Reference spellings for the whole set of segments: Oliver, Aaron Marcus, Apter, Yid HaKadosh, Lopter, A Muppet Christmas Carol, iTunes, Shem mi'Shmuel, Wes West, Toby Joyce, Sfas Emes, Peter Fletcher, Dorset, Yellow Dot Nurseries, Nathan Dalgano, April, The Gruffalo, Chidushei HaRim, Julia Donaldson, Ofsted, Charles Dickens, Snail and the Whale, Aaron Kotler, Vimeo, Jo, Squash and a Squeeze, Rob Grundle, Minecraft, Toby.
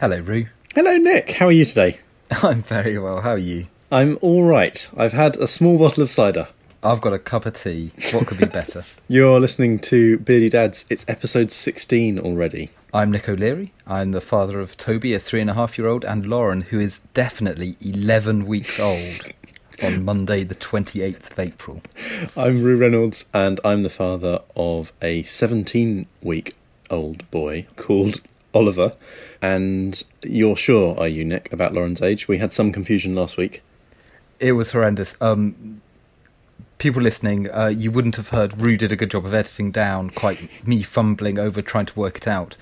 Hello, Rhu. Hello, Nick. How are you today? I'm very well. How are you? I'm all right. I've had a small bottle of cider. I've got a cup of tea. What could be better? You're listening to Beardy Dads. It's episode 16 already. I'm Nick O'Leary. I'm the father of Toby, a 3.5-year-old, and Lauren, who is definitely 11 weeks old on Monday the 28th of April. I'm Rhu Reynolds, and I'm the father of a 17-week-old boy called Oliver. And you're sure, are you, Nick, about Lauren's age? We had some confusion last week. It was horrendous. People listening, you wouldn't have heard Rhu did a good job of editing down quite me fumbling over trying to work it out.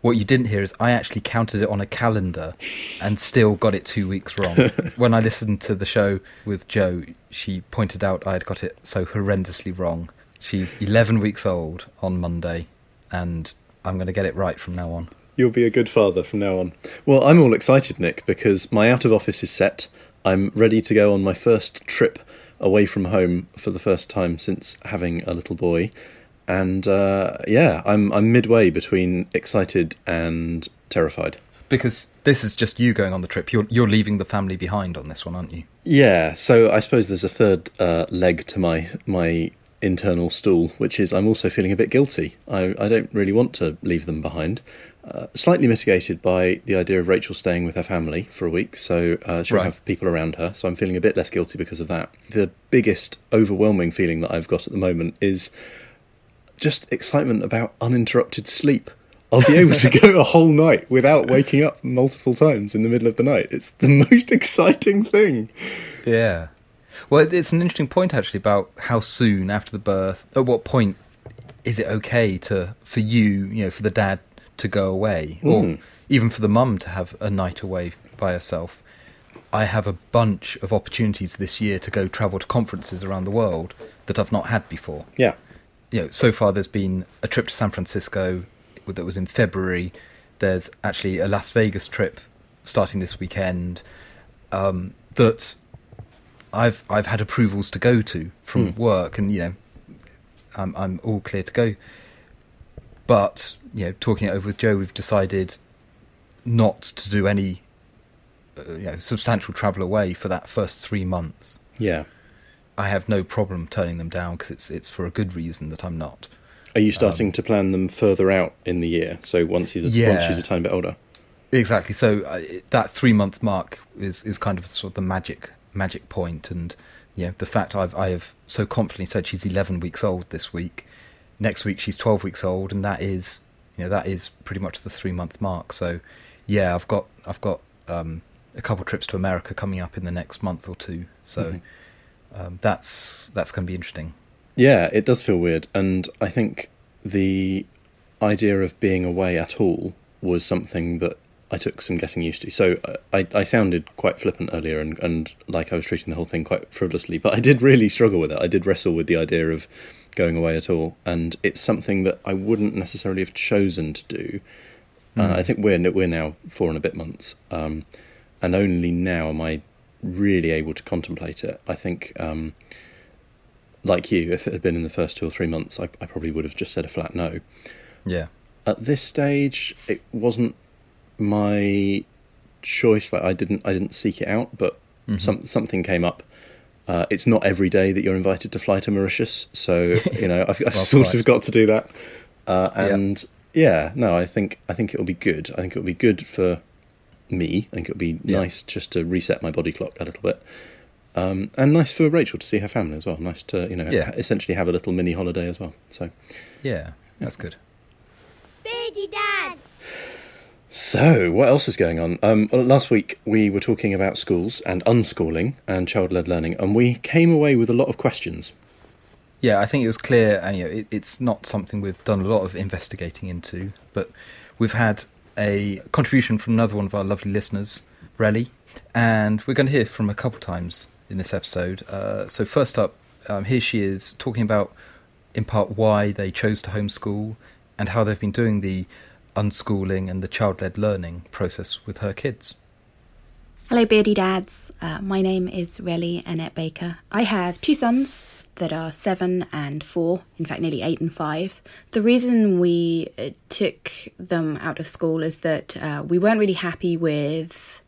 What you didn't hear is I actually counted it on a calendar and still got it 2 weeks wrong. When I listened to the show with Jo, she pointed out I had got it so horrendously wrong. She's 11 weeks old on Monday, and I'm going to get it right from now on. You'll be a good father from now on. Well, I'm all excited, Nick, because my out of office is set. I'm ready to go on my first trip away from home for the first time since having a little boy, and I'm midway between excited and terrified. Because this is just you going on the trip. You're leaving the family behind on this one, aren't you? Yeah. So I suppose there's a third leg to my internal stool, which is I'm also feeling a bit guilty. I don't really want to leave them behind. Slightly mitigated by the idea of Rachel staying with her family for a week, so she'll have people around her, so I'm feeling a bit less guilty because of that. The biggest overwhelming feeling that I've got at the moment is just excitement about uninterrupted sleep. I'll be able to go a whole night without waking up multiple times in the middle of the night. It's the most exciting thing. Yeah. Well, it's an interesting point, actually, about how soon after the birth, at what point is it okay for the dad to go away, or even for the mum to have a night away by herself. I have a bunch of opportunities this year to go travel to conferences around the world that I've not had before. Yeah. So far there's been a trip to San Francisco that was in February. There's actually a Las Vegas trip starting this weekend that I've had approvals to go to from work, and I'm all clear to go. But, talking it over with Jo, we've decided not to do any substantial travel away for that first 3 months. Yeah. I have no problem turning them down because it's for a good reason that I'm not. Are you starting to plan them further out in the year? So once she's a tiny bit older? Exactly. So that 3 month mark is kind of sort of the magic point. And the fact I have so confidently said she's 11 weeks old this week. Next week she's 12 weeks old, and that is pretty much the 3 month mark. So, yeah, I've got a couple trips to America coming up in the next month or two. So that's going to be interesting. Yeah, it does feel weird, and I think the idea of being away at all was something that I took some getting used to. So I sounded quite flippant earlier and like I was treating the whole thing quite frivolously, but I did really struggle with it. I did wrestle with the idea of going away at all, and it's something that I wouldn't necessarily have chosen to do. I think we're now 4 and a bit months, and only now am I really able to contemplate it. I think, like you, if it had been in the first 2 or 3 months, I probably would have just said a flat no. Yeah. At this stage, it wasn't my choice. Like I didn't seek it out, but something came up. It's not every day that you're invited to fly to Mauritius, so I've sort of got to do that. I think it'll be good. I think it'll be good for me. I think it'll be nice just to reset my body clock a little bit, and nice for Rachel to see her family as well. Nice to essentially have a little mini holiday as well. So that's good. Beardy Dads. So, what else is going on? Last week we were talking about schools and unschooling and child-led learning, and we came away with a lot of questions. Yeah, I think it was clear, and it's not something we've done a lot of investigating into, but we've had a contribution from another one of our lovely listeners, Relly, and we're going to hear from a couple times in this episode. So first up, here she is talking about, in part, why they chose to homeschool and how they've been doing the unschooling and the child-led learning process with her kids. Hello beardy dads, my name is Relly Annette Baker. I have two sons that are 7 and 4, in fact nearly 8 and 5. The reason we took them out of school is that we weren't really happy with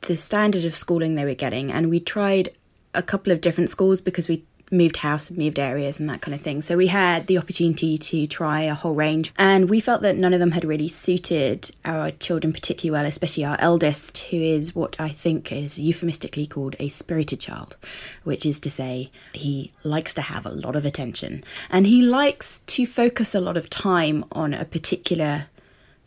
the standard of schooling they were getting, and we tried a couple of different schools because we moved house and moved areas and that kind of thing. So we had the opportunity to try a whole range, and we felt that none of them had really suited our children particularly well, especially our eldest, who is what I think is euphemistically called a spirited child, which is to say he likes to have a lot of attention and he likes to focus a lot of time on a particular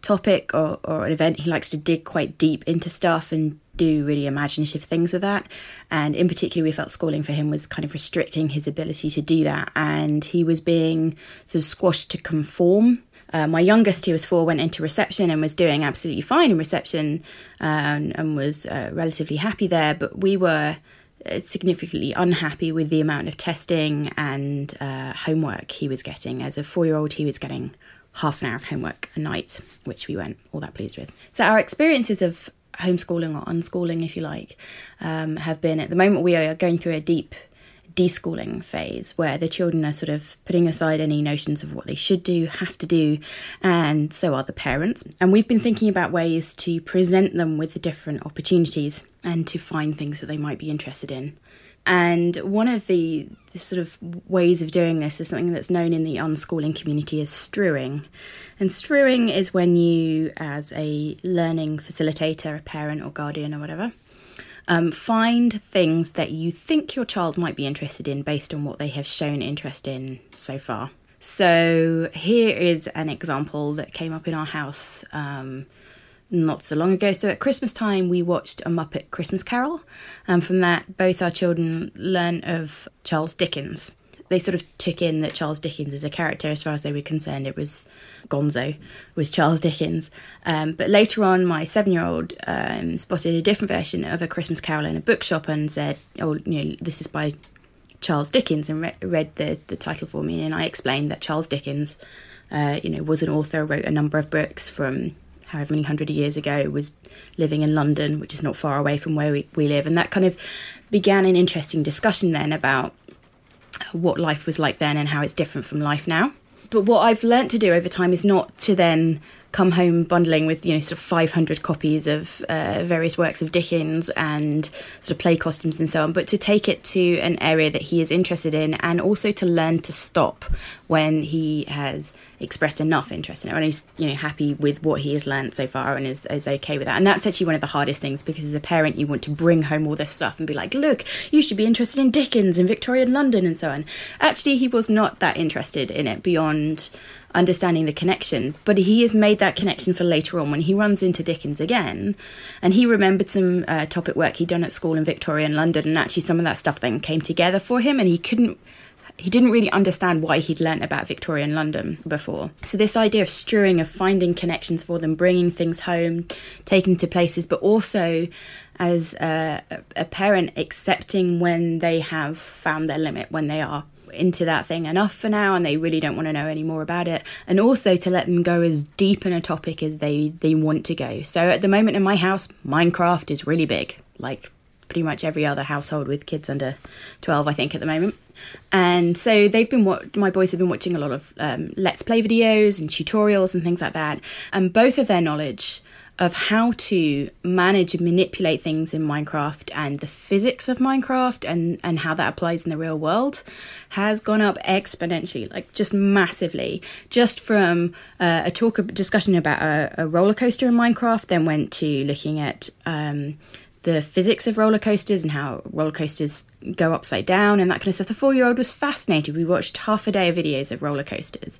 topic or an event. He likes to dig quite deep into stuff and do really imaginative things with that, and in particular we felt schooling for him was kind of restricting his ability to do that, and he was being sort of squashed to conform. My youngest, who was 4, went into reception and was doing absolutely fine in reception and was relatively happy there, but we were significantly unhappy with the amount of testing and homework he was getting. As a 4-year-old he was getting half an hour of homework a night, which we weren't all that pleased with. So our experiences of homeschooling or unschooling, if you like, have been, at the moment we are going through a deep deschooling phase where the children are sort of putting aside any notions of what they should do, have to do, and so are the parents. And we've been thinking about ways to present them with the different opportunities and to find things that they might be interested in. And one of the sort of ways of doing this is something that's known in the unschooling community as strewing. And strewing is when you, as a learning facilitator, a parent or guardian or whatever, find things that you think your child might be interested in based on what they have shown interest in so far. So here is an example that came up in our house not so long ago. So at Christmas time we watched A Muppet Christmas Carol, and from that both our children learn of Charles Dickens. They sort of took in that Charles Dickens is a character. As far as they were concerned, it was Gonzo, was Charles Dickens. But later on, my 7-year-old spotted a different version of A Christmas Carol in a bookshop and said, "Oh, you know, this is by Charles Dickens," and read the title for me. And I explained that Charles Dickens, was an author, wrote a number of books from however many hundred years ago, was living in London, which is not far away from where we live. And that kind of began an interesting discussion then about what life was like then and how it's different from life now. But what I've learnt to do over time is not to then come home bundling with, sort of 500 copies of various works of Dickens and sort of play costumes and so on, but to take it to an area that he is interested in, and also to learn to stop when he has expressed enough interest in it, and he's, happy with what he has learned so far and is okay with that. And that's actually one of the hardest things, because as a parent you want to bring home all this stuff and be like, look, you should be interested in Dickens and Victorian London and so on. Actually, he was not that interested in it beyond understanding the connection, but he has made that connection for later on when he runs into Dickens again, and he remembered some topic work he'd done at school in Victorian London, and actually some of that stuff then came together for him, and he didn't really understand why he'd learnt about Victorian London before. So this idea of strewing, of finding connections for them, bringing things home, taking to places, but also as a parent accepting when they have found their limit, when they are into that thing enough for now and they really don't want to know any more about it, and also to let them go as deep in a topic as they want to go. So at the moment in my house, Minecraft is really big, like pretty much every other household with kids under 12, I think, at the moment. And so my boys have been watching a lot of Let's Play videos and tutorials and things like that, and both of their knowledge of how to manage and manipulate things in Minecraft and the physics of Minecraft and how that applies in the real world has gone up exponentially, like just massively. Just from a discussion about a roller coaster in Minecraft, then went to looking at the physics of roller coasters and how roller coasters go upside down and that kind of stuff. The 4-year-old was fascinated. We watched half a day of videos of roller coasters.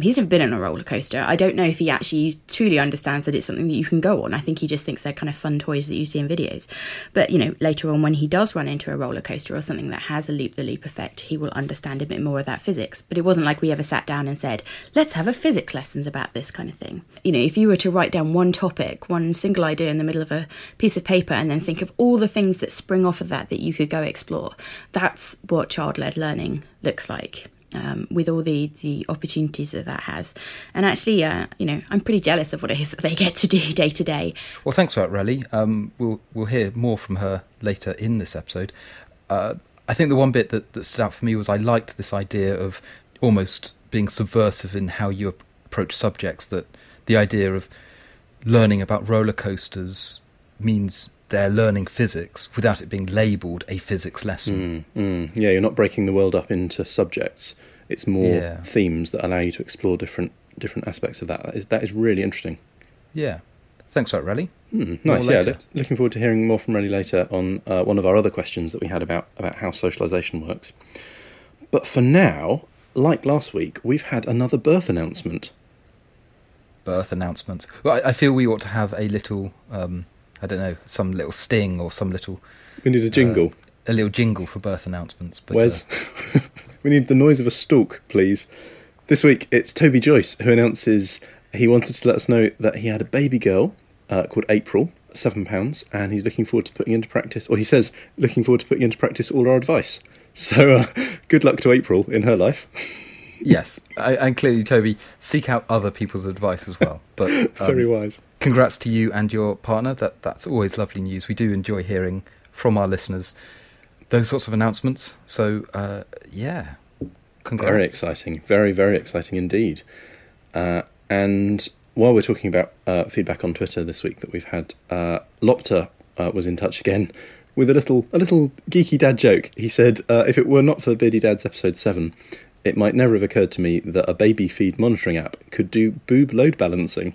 He's never been on a roller coaster. I don't know if he actually truly understands that it's something that you can go on. I think he just thinks they're kind of fun toys that you see in videos. But, later on when he does run into a roller coaster or something that has a loop-the-loop effect, he will understand a bit more of that physics. But it wasn't like we ever sat down and said, let's have a physics lessons about this kind of thing. If you were to write down one topic, one single idea in the middle of a piece of paper, and then think of all the things that spring off of that you could go explore. That's what child-led learning looks like. with all the opportunities that has. And actually, I'm pretty jealous of what it is that they get to do day to day. Well, thanks for that, Relly. We'll hear more from her later in this episode. I think the one bit that stood out for me was I liked this idea of almost being subversive in how you approach subjects, that the idea of learning about roller coasters means they're learning physics without it being labelled a physics lesson. Yeah, you're not breaking the world up into subjects. It's more themes that allow you to explore different aspects of that. That is really interesting. Yeah. Thanks for that, Relly. Nice, yeah. Looking forward to hearing more from Relly later on one of our other questions that we had about how socialisation works. But for now, like last week, we've had another birth announcement. Birth announcements. Well, I feel we ought to have a little... some little sting or some little... We need a jingle. A little jingle for birth announcements. But, Wes, we need the noise of a stalk, please. This week, it's Toby Joyce who announces he wanted to let us know that he had a baby girl called April, 7 pounds, and he's looking forward to putting into practice, or he says, looking forward to putting into practice all our advice. So good luck to April in her life. Yes, and clearly, Toby, seek out other people's advice as well. But very wise. Congrats to you and your partner. That's always lovely news. We do enjoy hearing from our listeners those sorts of announcements. So, congrats. Very exciting. Very, very exciting indeed. And while we're talking about feedback on Twitter this week that we've had, Lopter was in touch again with a little geeky dad joke. He said, if it were not for Beardy Dad's episode 7... it might never have occurred to me that a baby feed monitoring app could do boob load balancing.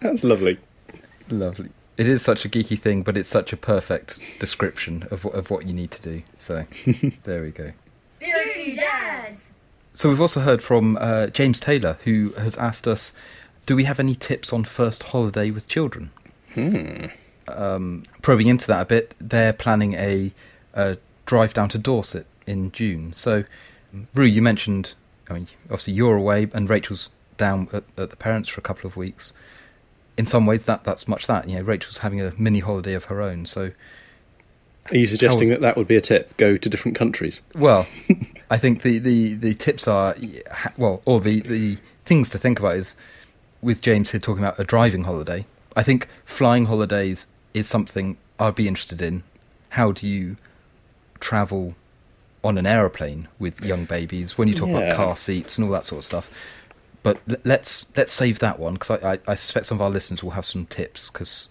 That's lovely. Lovely. It is such a geeky thing, but it's such a perfect description of what you need to do. So there we go. Beardy Dads! So we've also heard from James Taylor, who has asked us, do we have any tips on first holiday with children? Probing into that a bit, they're planning a drive down to Dorset in June. So... Rhu, you mentioned, obviously you're away and Rachel's down at the parents for a couple of weeks. In some ways, that's much that. Rachel's having a mini holiday of her own. So, are you suggesting that would be a tip? Go to different countries? Well, I think the tips are, the things to think about is, with James here talking about a driving holiday, I think flying holidays is something I'd be interested in. How do you travel on an aeroplane with young babies when you talk about car seats and all that sort of stuff? But let's save that one, because I suspect some of our listeners will have some tips, because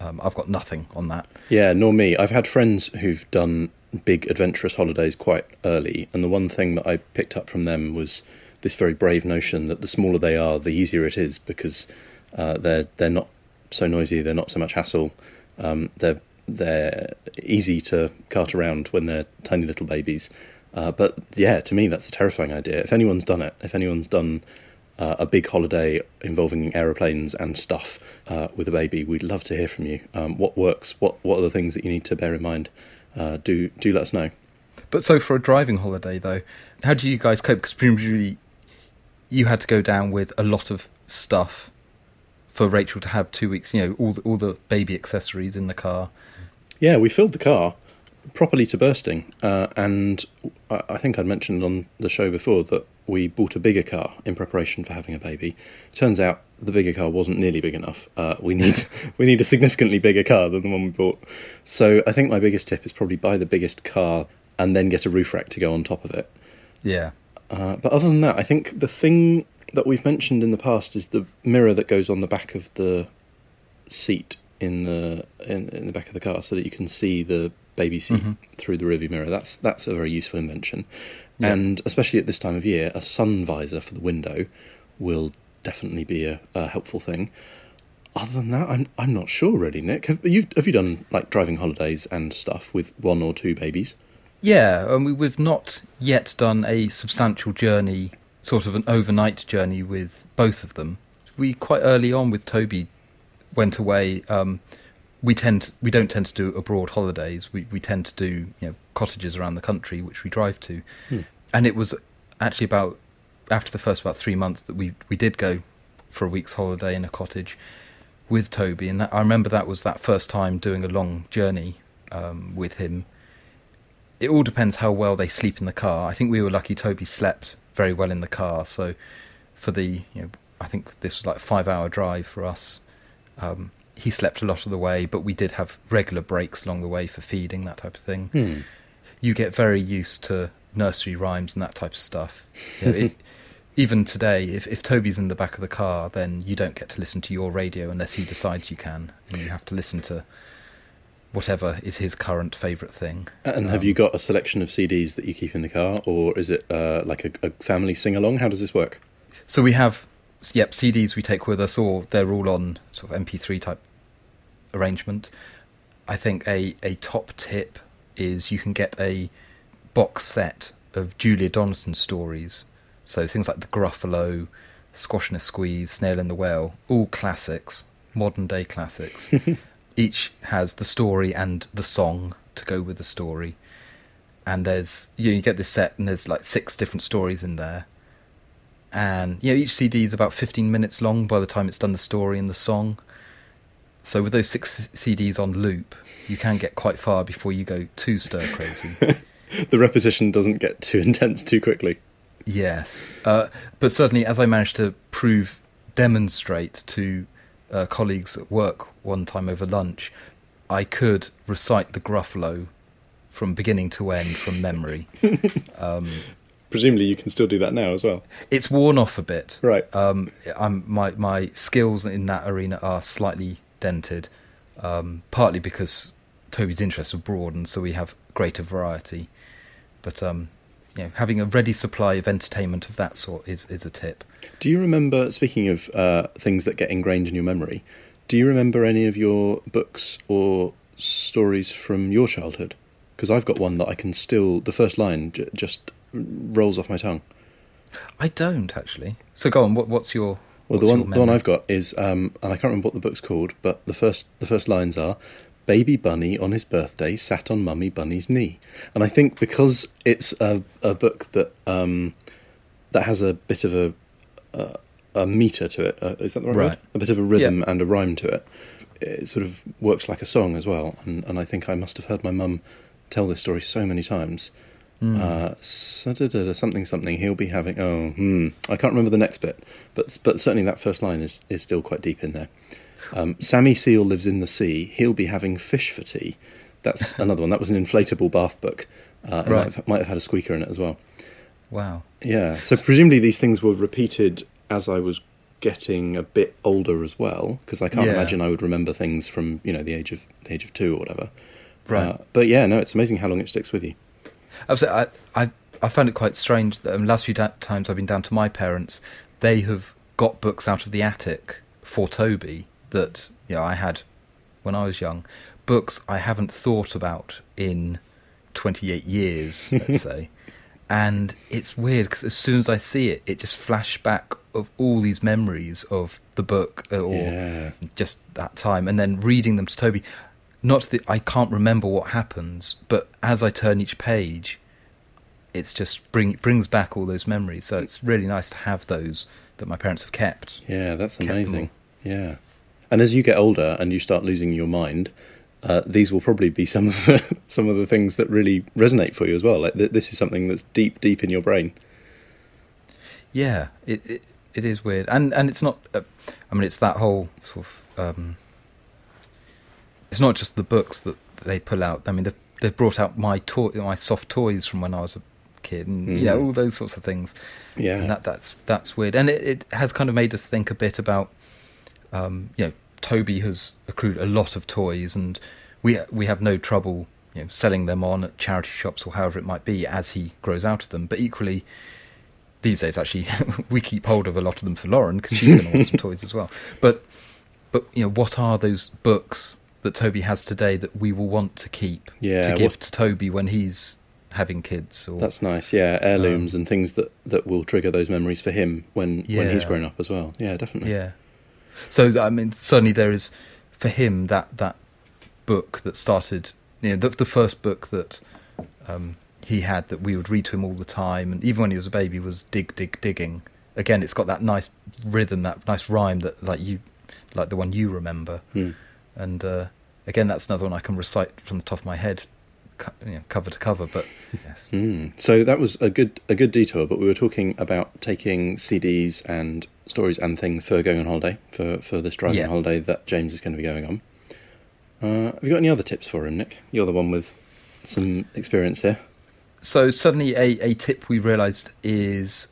I've got nothing on that. Yeah, nor me. I've had friends who've done big adventurous holidays quite early, and the one thing that I picked up from them was this very brave notion that the smaller they are, the easier it is, because they're not so noisy, they're not so much hassle, they're easy to cart around when they're tiny little babies. But yeah, to me, that's a terrifying idea. If anyone's done it, a big holiday involving aeroplanes and stuff with a baby, we'd love to hear from you. What works? What are the things that you need to bear in mind? Do let us know. But so for a driving holiday, though, how do you guys cope? Because presumably you had to go down with a lot of stuff for Rachel to have 2 weeks, all the baby accessories in the car. Yeah, we filled the car properly to bursting, and I think I'd mentioned on the show before that we bought a bigger car in preparation for having a baby. Turns out the bigger car wasn't nearly big enough. We need a significantly bigger car than the one we bought. So I think my biggest tip is probably buy the biggest car and then get a roof rack to go on top of it. Yeah. But other than that, I think the thing that we've mentioned in the past is the mirror that goes on the back of the seat in the back of the car, so that you can see the baby seat through the rearview mirror. That's a very useful invention, and especially at this time of year, a sun visor for the window will definitely be a helpful thing. Other than that, I'm not sure really. Nick, have you done like driving holidays and stuff with one or two babies? Yeah, and we've not yet done a substantial journey, sort of an overnight journey with both of them. We quite early on with Toby went away. We don't tend to do abroad holidays. We tend to do cottages around the country, which we drive to. And it was actually about after the first about 3 months that we did go for a week's holiday in a cottage with Toby, and I remember that was that first time doing a long journey with him. it all depends how well they sleep in the car. I think we were lucky Toby slept very well in the car. So for the, you know, I think this was like a 5-hour drive for us. He slept a lot of the way, but we did have regular breaks along the way for feeding, that type of thing. Hmm. You get very used to nursery rhymes and that type of stuff. You know, even today, if Toby's in the back of the car, then you don't get to listen to your radio unless he decides you can, and you have to listen to whatever is his current favourite thing. And have you got a selection of CDs that you keep in the car, or is it like a family sing-along? How does this work? So we have, CDs we take with us, or they're all on sort of MP3 type arrangement. I think a top tip is you can get a box set of Julia Donaldson stories. So things like The Gruffalo, Squash and a Squeeze, Snail and the Whale, all classics, modern day classics. Each has the story and the song to go with the story. And there's, you get this set and there's like 6 different stories in there. And each CD is about 15 minutes long by the time it's done the story and the song. So with those 6 CDs on loop, you can get quite far before you go too stir-crazy. The repetition doesn't get too intense too quickly. Yes. But certainly, as I managed to demonstrate to colleagues at work one time over lunch, I could recite The Gruffalo from beginning to end from memory. Presumably you can still do that now as well. It's worn off a bit. Right. My skills in that arena are slightly dented, partly because Toby's interests have broadened, so we have greater variety. But having a ready supply of entertainment of that sort is a tip. Do you remember, speaking of things that get ingrained in your memory, do you remember any of your books or stories from your childhood? Because I've got one that I can still, the first line just rolls off my tongue. I don't, actually. So go on, what's your the one I've got is, and I can't remember what the book's called, but the first lines are, "Baby Bunny on his birthday sat on Mummy Bunny's knee." And I think because it's a book that that has a bit of a meter to it, is that the right word? A bit of a rhythm and a rhyme to it. It sort of works like a song as well. And I think I must have heard my mum tell this story so many times. Something he'll be having I can't remember the next bit, but certainly that first line is still quite deep in there. Sammy Seal lives in the sea, he'll be having fish for tea. That's another one. That was an inflatable bath book. Might have had a squeaker in it as well. Wow. Yeah, so presumably these things were repeated as I was getting a bit older as well, because I can't imagine I would remember things from the age of 2 or whatever. But it's amazing how long it sticks with you. Absolutely. I found it quite strange that the last few times I've been down to my parents, they have got books out of the attic for Toby that I had when I was young, books I haven't thought about in 28 years, let's say. And it's weird because as soon as I see it, it just flashes back of all these memories of the book just that time, and then reading them to Toby. Not that I can't remember what happens, but as I turn each page, it's just brings back all those memories. So it's really nice to have those that my parents have kept. Yeah, that's amazing. Yeah. And as you get older and you start losing your mind, these will probably be some of the things that really resonate for you as well. Like this is something that's deep, deep in your brain. Yeah, it is weird, and it's not. It's that whole sort of. It's not just the books that they pull out. I mean, they've brought out my soft toys from when I was a kid, and all those sorts of things. Yeah, and that's weird, and it has kind of made us think a bit about, Toby has accrued a lot of toys, and we have no trouble, selling them on at charity shops or however it might be as he grows out of them. But equally, these days, actually, we keep hold of a lot of them for Lauren because she's going to want some toys as well. But what are those books that Toby has today that we will want to keep to give to Toby when he's having kids? Or, that's nice, heirlooms and things that will trigger those memories for him when he's grown up as well. Yeah, definitely. Yeah. So, certainly there is, for him, that book that started, the first book that he had that we would read to him all the time, and even when he was a baby, was Dig, Dig, Digging. Again, it's got that nice rhythm, that nice rhyme that like the one you remember. And again, that's another one I can recite from the top of my head cover to cover, but yes. So that was a good detour, but we were talking about taking CDs and stories and things for going on holiday, for this driving holiday that James is going to be going on. Have you got any other tips for him, Nick? You're the one with some experience here. So suddenly a tip we realised is,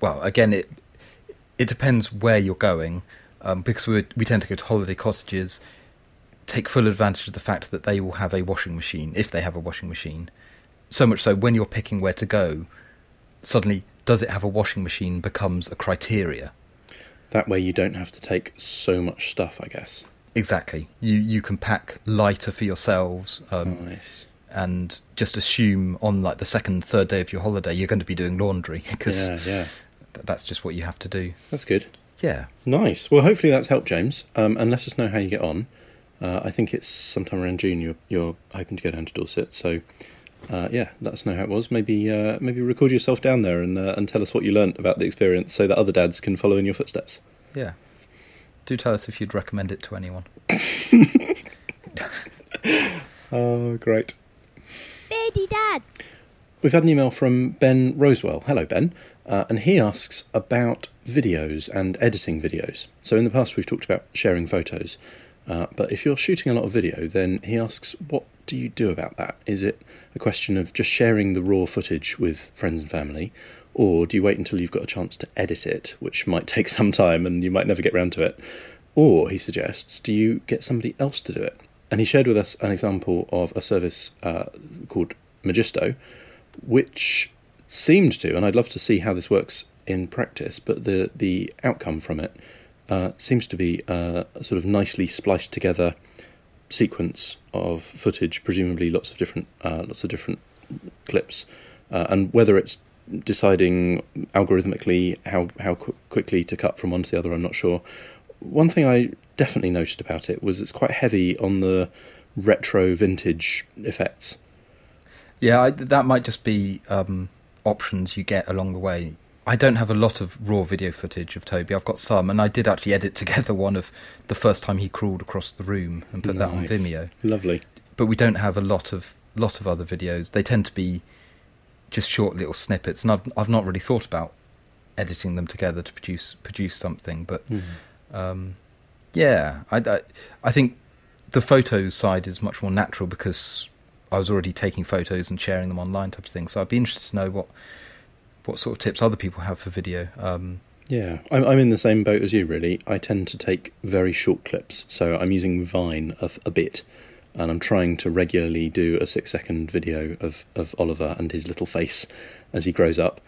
well, again, it depends where you're going, because we tend to go to holiday cottages. Take full advantage of the fact that they will have a washing machine, if they have a washing machine. So much so, when you're picking where to go, suddenly, does it have a washing machine becomes a criteria. That way you don't have to take so much stuff, I guess. Exactly. You can pack lighter for yourselves. Nice. And just assume on like the second, third day of your holiday, you're going to be doing laundry, because that's just what you have to do. That's good. Yeah. Nice. Well, hopefully that's helped, James. And let us know how you get on. I think it's sometime around June you're hoping to go down to Dorset, so let us know how it was. Maybe record yourself down there and tell us what you learnt about the experience, so that other dads can follow in your footsteps. Yeah, do tell us if you'd recommend it to anyone. Oh, great. Beardy dads. We've had an email from Ben Rosewell. Hello, Ben. And he asks about videos and editing videos. So in the past we've talked about sharing photos. But if you're shooting a lot of video, then he asks, what do you do about that? Is it a question of just sharing the raw footage with friends and family, or do you wait until you've got a chance to edit it, which might take some time and you might never get round to it? Or, he suggests, do you get somebody else to do it? And he shared with us an example of a service called Magisto, which seemed to, and I'd love to see how this works in practice, but the outcome from it seems to be a sort of nicely spliced together sequence of footage, presumably lots of different clips, and whether it's deciding algorithmically how quickly to cut from one to the other, I'm not sure. One thing I definitely noticed about it was it's quite heavy on the retro vintage effects. Yeah, that might just be options you get along the way. I don't have a lot of raw video footage of Toby. I've got some, and I did actually edit together one of the first time he crawled across the room and put that on Vimeo. Lovely. But we don't have a lot of other videos. They tend to be just short little snippets, and I've not really thought about editing them together to produce something. But I think the photo side is much more natural because I was already taking photos and sharing them online type of thing. So I'd be interested to know what sort of tips other people have for video. I'm in the same boat as you, really. I tend to take very short clips, so I'm using Vine a bit, and I'm trying to regularly do a 6-second video of Oliver and his little face as he grows up.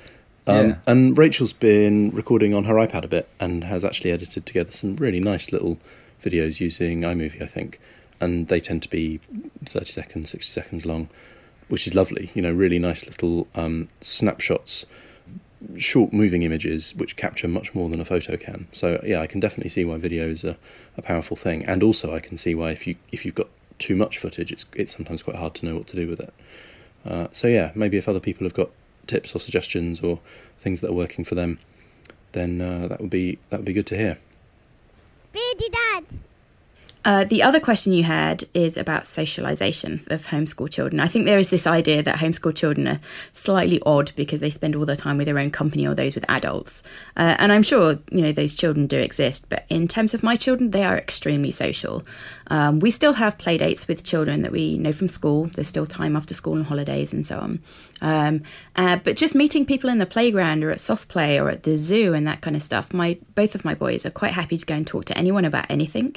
And Rachel's been recording on her iPad a bit and has actually edited together some really nice little videos using iMovie, I think, and they tend to be 30 seconds, 60 seconds long, which is lovely, really nice little snapshots, short moving images which capture much more than a photo can. So I can definitely see why video is a powerful thing, and also I can see why if you've got too much footage, it's sometimes quite hard to know what to do with it. Maybe if other people have got tips or suggestions or things that are working for them, then that would be good to hear. Beardy dads. The other question you had is about socialisation of homeschool children. I think there is this idea that homeschool children are slightly odd because they spend all their time with their own company or those with adults. And I'm sure, those children do exist. But in terms of my children, they are extremely social. We still have play dates with children that we know from school. There's still time after school and holidays and so on. But just meeting people in the playground or at soft play or at the zoo and that kind of stuff, both of my boys are quite happy to go and talk to anyone about anything.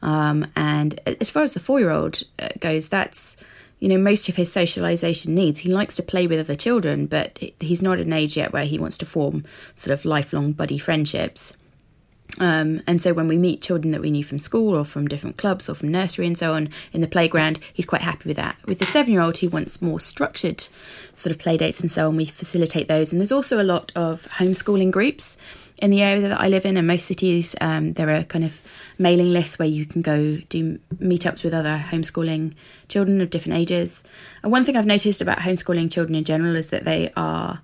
And as far as the 4-year-old goes, that's, most of his socialisation needs. He likes to play with other children, but he's not at an age yet where he wants to form sort of lifelong buddy friendships. And so when we meet children that we knew from school or from different clubs or from nursery and so on in the playground, he's quite happy with that. With the 7-year-old, he wants more structured sort of play dates and so on. We facilitate those. And there's also a lot of homeschooling groups in the area that I live in, and most cities, there are kind of mailing lists where you can go do meetups with other homeschooling children of different ages. And one thing I've noticed about homeschooling children in general is that they are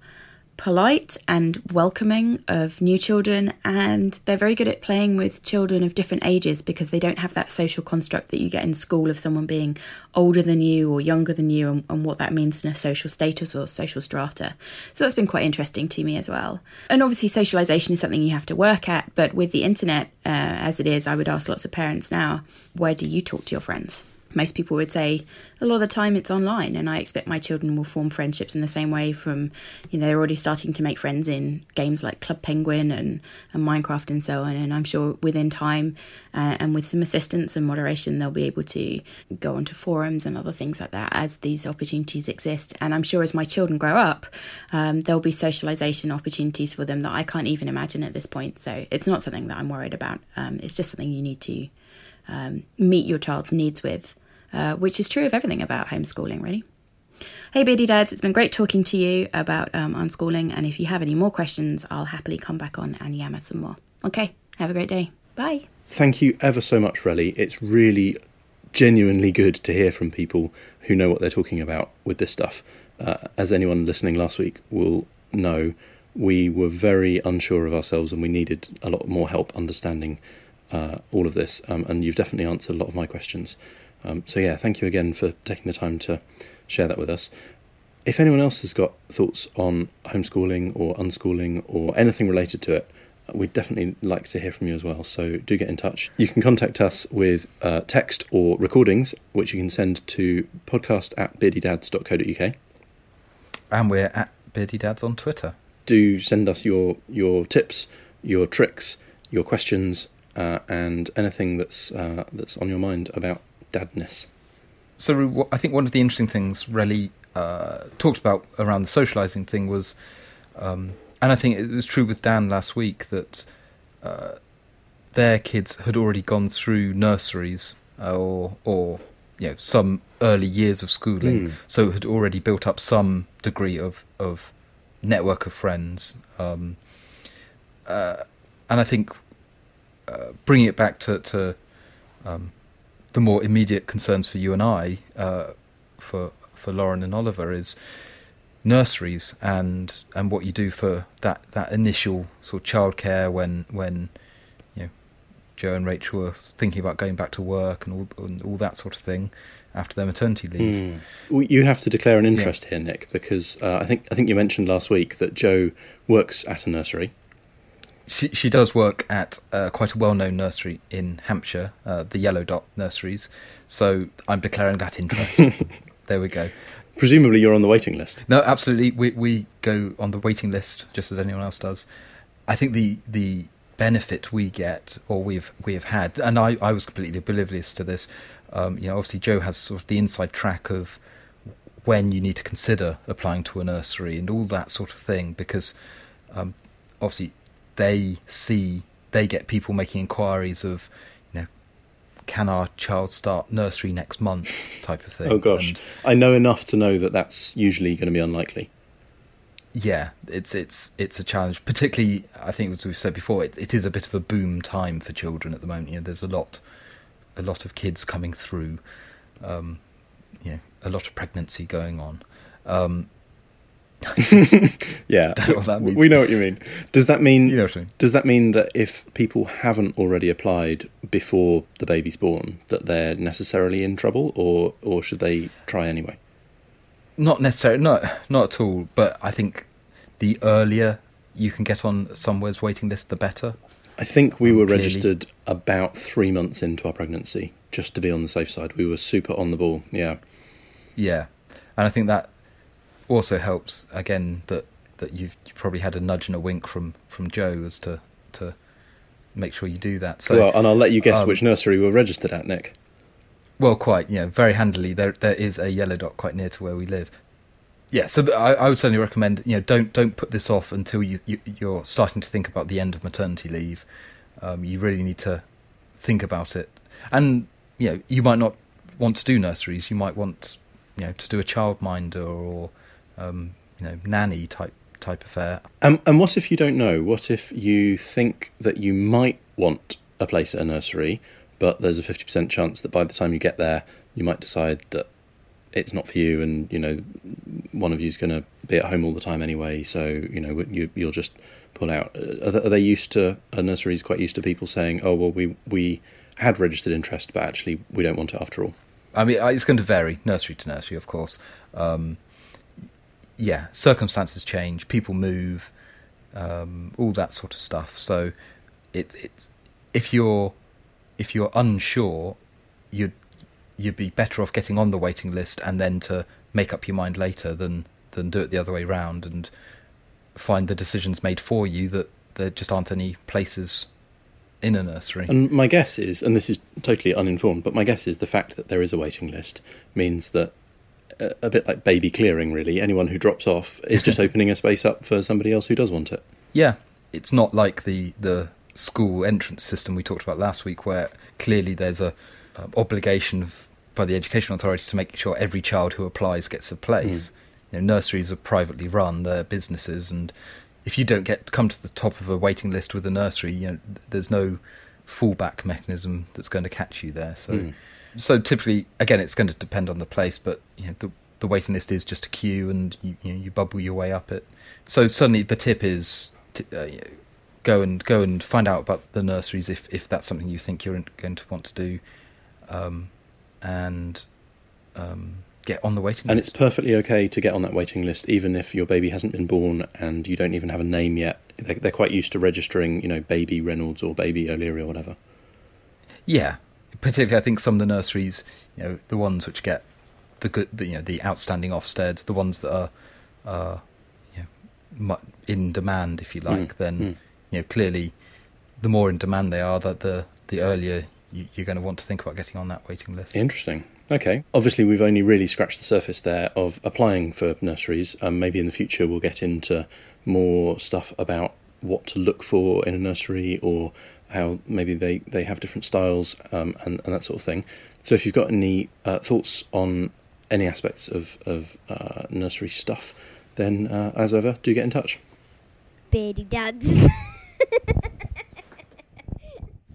polite and welcoming of new children, and they're very good at playing with children of different ages because they don't have that social construct that you get in school of someone being older than you or younger than you and what that means in a social status or social strata. So that's been quite interesting to me as well. And obviously socialisation is something you have to work at, but with the internet as it is, I would ask lots of parents now, where do you talk to your friends? Most people would say a lot of the time it's online, and I expect my children will form friendships in the same way from, you know, they're already starting to make friends in games like Club Penguin and Minecraft and so on, and I'm sure within time and with some assistance and moderation they'll be able to go onto forums and other things like that as these opportunities exist. And I'm sure as my children grow up there'll be socialisation opportunities for them that I can't even imagine at this point, so it's not something that I'm worried about. It's just something you need to meet your child's needs with. Which is true of everything about homeschooling, really. Hey, Beardy Dads, it's been great talking to you about unschooling, and if you have any more questions, I'll happily come back on and yammer some more. Okay, have a great day. Bye. Thank you ever so much, Relly. It's really genuinely good to hear from people who know what they're talking about with this stuff. As anyone listening last week will know, we were very unsure of ourselves and we needed a lot more help understanding all of this, and you've definitely answered a lot of my questions. So yeah, thank you again for taking the time to share that with us. If anyone else has got thoughts on homeschooling or unschooling or anything related to it, we'd definitely like to hear from you as well, so do get in touch. You can contact us with text or recordings, which you can send to podcast@beardydads.co.uk. And we're at beardydads on Twitter. Do send us your tips, your tricks, your questions, and anything that's on your mind about dadness. So I think one of the interesting things Relly talked about around the socialising thing was, and I think it was true with Dan last week, that their kids had already gone through nurseries or you know, some early years of schooling, so had already built up some degree of network of friends. And I think bringing it back to the more immediate concerns for you and I, for Lauren and Oliver, is nurseries and what you do for that initial sort of childcare when you know Jo and Rachel were thinking about going back to work and all that sort of thing after their maternity leave. Well, you have to declare an interest here, Nick, because I think you mentioned last week that Jo works at a nursery. She does work at quite a well-known nursery in Hampshire, the Yellow Dot Nurseries, so I'm declaring that interest. There we go. Presumably you're on the waiting list. No, absolutely. We go on the waiting list, just as anyone else does. I think the benefit we get, or we have had, and I was completely oblivious to this, you know, obviously Jo has sort of the inside track of when you need to consider applying to a nursery and all that sort of thing, because obviously they get people making inquiries of, you know, can our child start nursery next month type of thing. Oh gosh, and I know enough to know that that's usually going to be unlikely. Yeah, it's a challenge, particularly I think as we've said before, it is a bit of a boom time for children at the moment. You know, there's a lot of kids coming through, you know, a lot of pregnancy going on. Yeah, don't know what that means. We know what you mean. Does that mean, you know what I mean? Does that mean that if people haven't already applied before the baby's born, that they're necessarily in trouble, or should they try anyway? Not necessarily, not at all. But I think the earlier you can get on somewhere's waiting list, the better. I think we were clearly registered about 3 months into our pregnancy, just to be on the safe side. We were super on the ball. Yeah, and I think that also helps again that you probably had a nudge and a wink from Jo as to make sure you do that. So, well, and I'll let you guess which nursery we're registered at, Nick. Well, quite, you know, very handily. There is a Yellow Dot quite near to where we live. Yeah, so I would certainly recommend, you know, don't put this off until you're starting to think about the end of maternity leave. You really need to think about it, and you know you might not want to do nurseries. You might want, you know, to do a childminder or you know, nanny type affair. And what if you don't know? What if you think that you might want a place at a nursery, but there's a 50% chance that by the time you get there, you might decide that it's not for you, and you know, one of you's going to be at home all the time anyway, so you know, you'll just pull out. Are they used to, a nursery's quite used to people saying, oh well, we had registered interest, but actually we don't want it after all? I mean, it's going to vary nursery to nursery, of course. Yeah, circumstances change, people move, all that sort of stuff. So it's if you're unsure, you'd be better off getting on the waiting list and then to make up your mind later than do it the other way round and find the decisions made for you that there just aren't any places in a nursery. And my guess is, and this is totally uninformed, but my guess is the fact that there is a waiting list means that, a bit like baby clearing really, anyone who drops off is just opening a space up for somebody else who does want it. Yeah, it's not like the school entrance system we talked about last week, where clearly there's a obligation by the education authority to make sure every child who applies gets a place. You know, nurseries are privately run, they're businesses, and if you don't come to the top of a waiting list with a nursery, you know, there's no fallback mechanism that's going to catch you there. So So typically, again, it's going to depend on the place, but you know, the waiting list is just a queue, and you bubble your way up it. So suddenly the tip is go and find out about the nurseries if that's something you think you're going to want to do, and get on the waiting list. And it's perfectly okay to get on that waiting list, even if your baby hasn't been born and you don't even have a name yet. They're quite used to registering, you know, baby Reynolds or baby O'Leary or whatever. Yeah. Particularly, I think some of the nurseries, you know, the ones which get the good, you know, the outstanding Ofsteds, the ones that are, you know, in demand, if you like. You know, clearly, the more in demand they are, that the earlier you're going to want to think about getting on that waiting list. Interesting. Okay. Obviously, we've only really scratched the surface there of applying for nurseries. Maybe in the future we'll get into more stuff about what to look for in a nursery, or how maybe they have different styles, and that sort of thing. So if you've got any thoughts on any aspects of nursery stuff, then as ever, do get in touch. Beardy dads.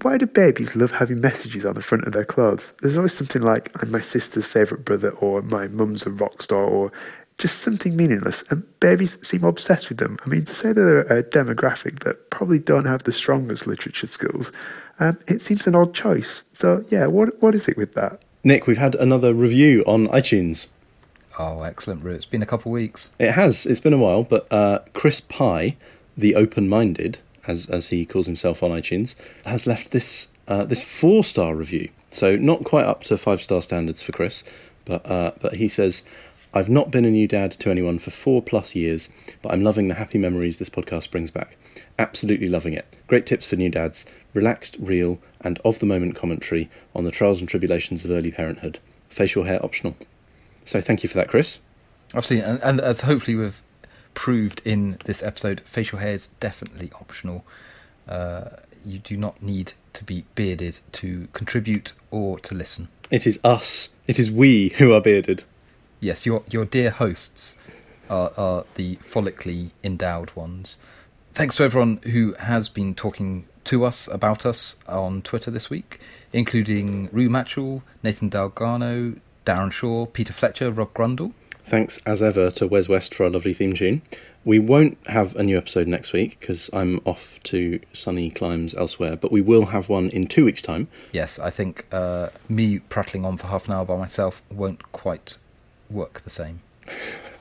Why do babies love having messages on the front of their clothes? There's always something like, I'm my sister's favourite brother, or my mum's a rock star, or just something meaningless, and babies seem obsessed with them. I mean, to say they're a demographic that probably don't have the strongest literature skills, it seems an odd choice. So, yeah, what is it with that? Nick, we've had another review on iTunes. Oh, excellent, Rhu. It's been a couple of weeks. It has. It's been a while, but Chris Pye, the open-minded, as he calls himself on iTunes, has left this 4-star review. So not quite up to 5-star standards for Chris, but he says, I've not been a new dad to anyone for 4+ years, but I'm loving the happy memories this podcast brings back. Absolutely loving it. Great tips for new dads. Relaxed, real, and of-the-moment commentary on the trials and tribulations of early parenthood. Facial hair optional. So thank you for that, Chris. Absolutely. And as hopefully we've proved in this episode, facial hair is definitely optional. You do not need to be bearded to contribute or to listen. It is us. It is we who are bearded. Yes, your dear hosts are the follically endowed ones. Thanks to everyone who has been talking to us about us on Twitter this week, including Rhu Matchell, Nathan Dalgano, Darren Shaw, Peter Fletcher, Rob Grundle. Thanks, as ever, to Wes West for our lovely theme tune. We won't have a new episode next week because I'm off to sunny climes elsewhere, but we will have one in 2 weeks' time. Yes, I think me prattling on for half an hour by myself won't quite work the same.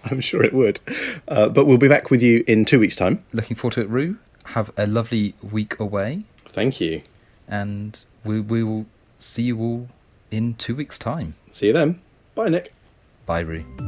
I'm sure it would. But we'll be back with you in 2 weeks' time. Looking forward to it, Rhu. Have a lovely week away. Thank you. And we will see you all in 2 weeks' time. See you then. Bye, Nick. Bye, Rhu.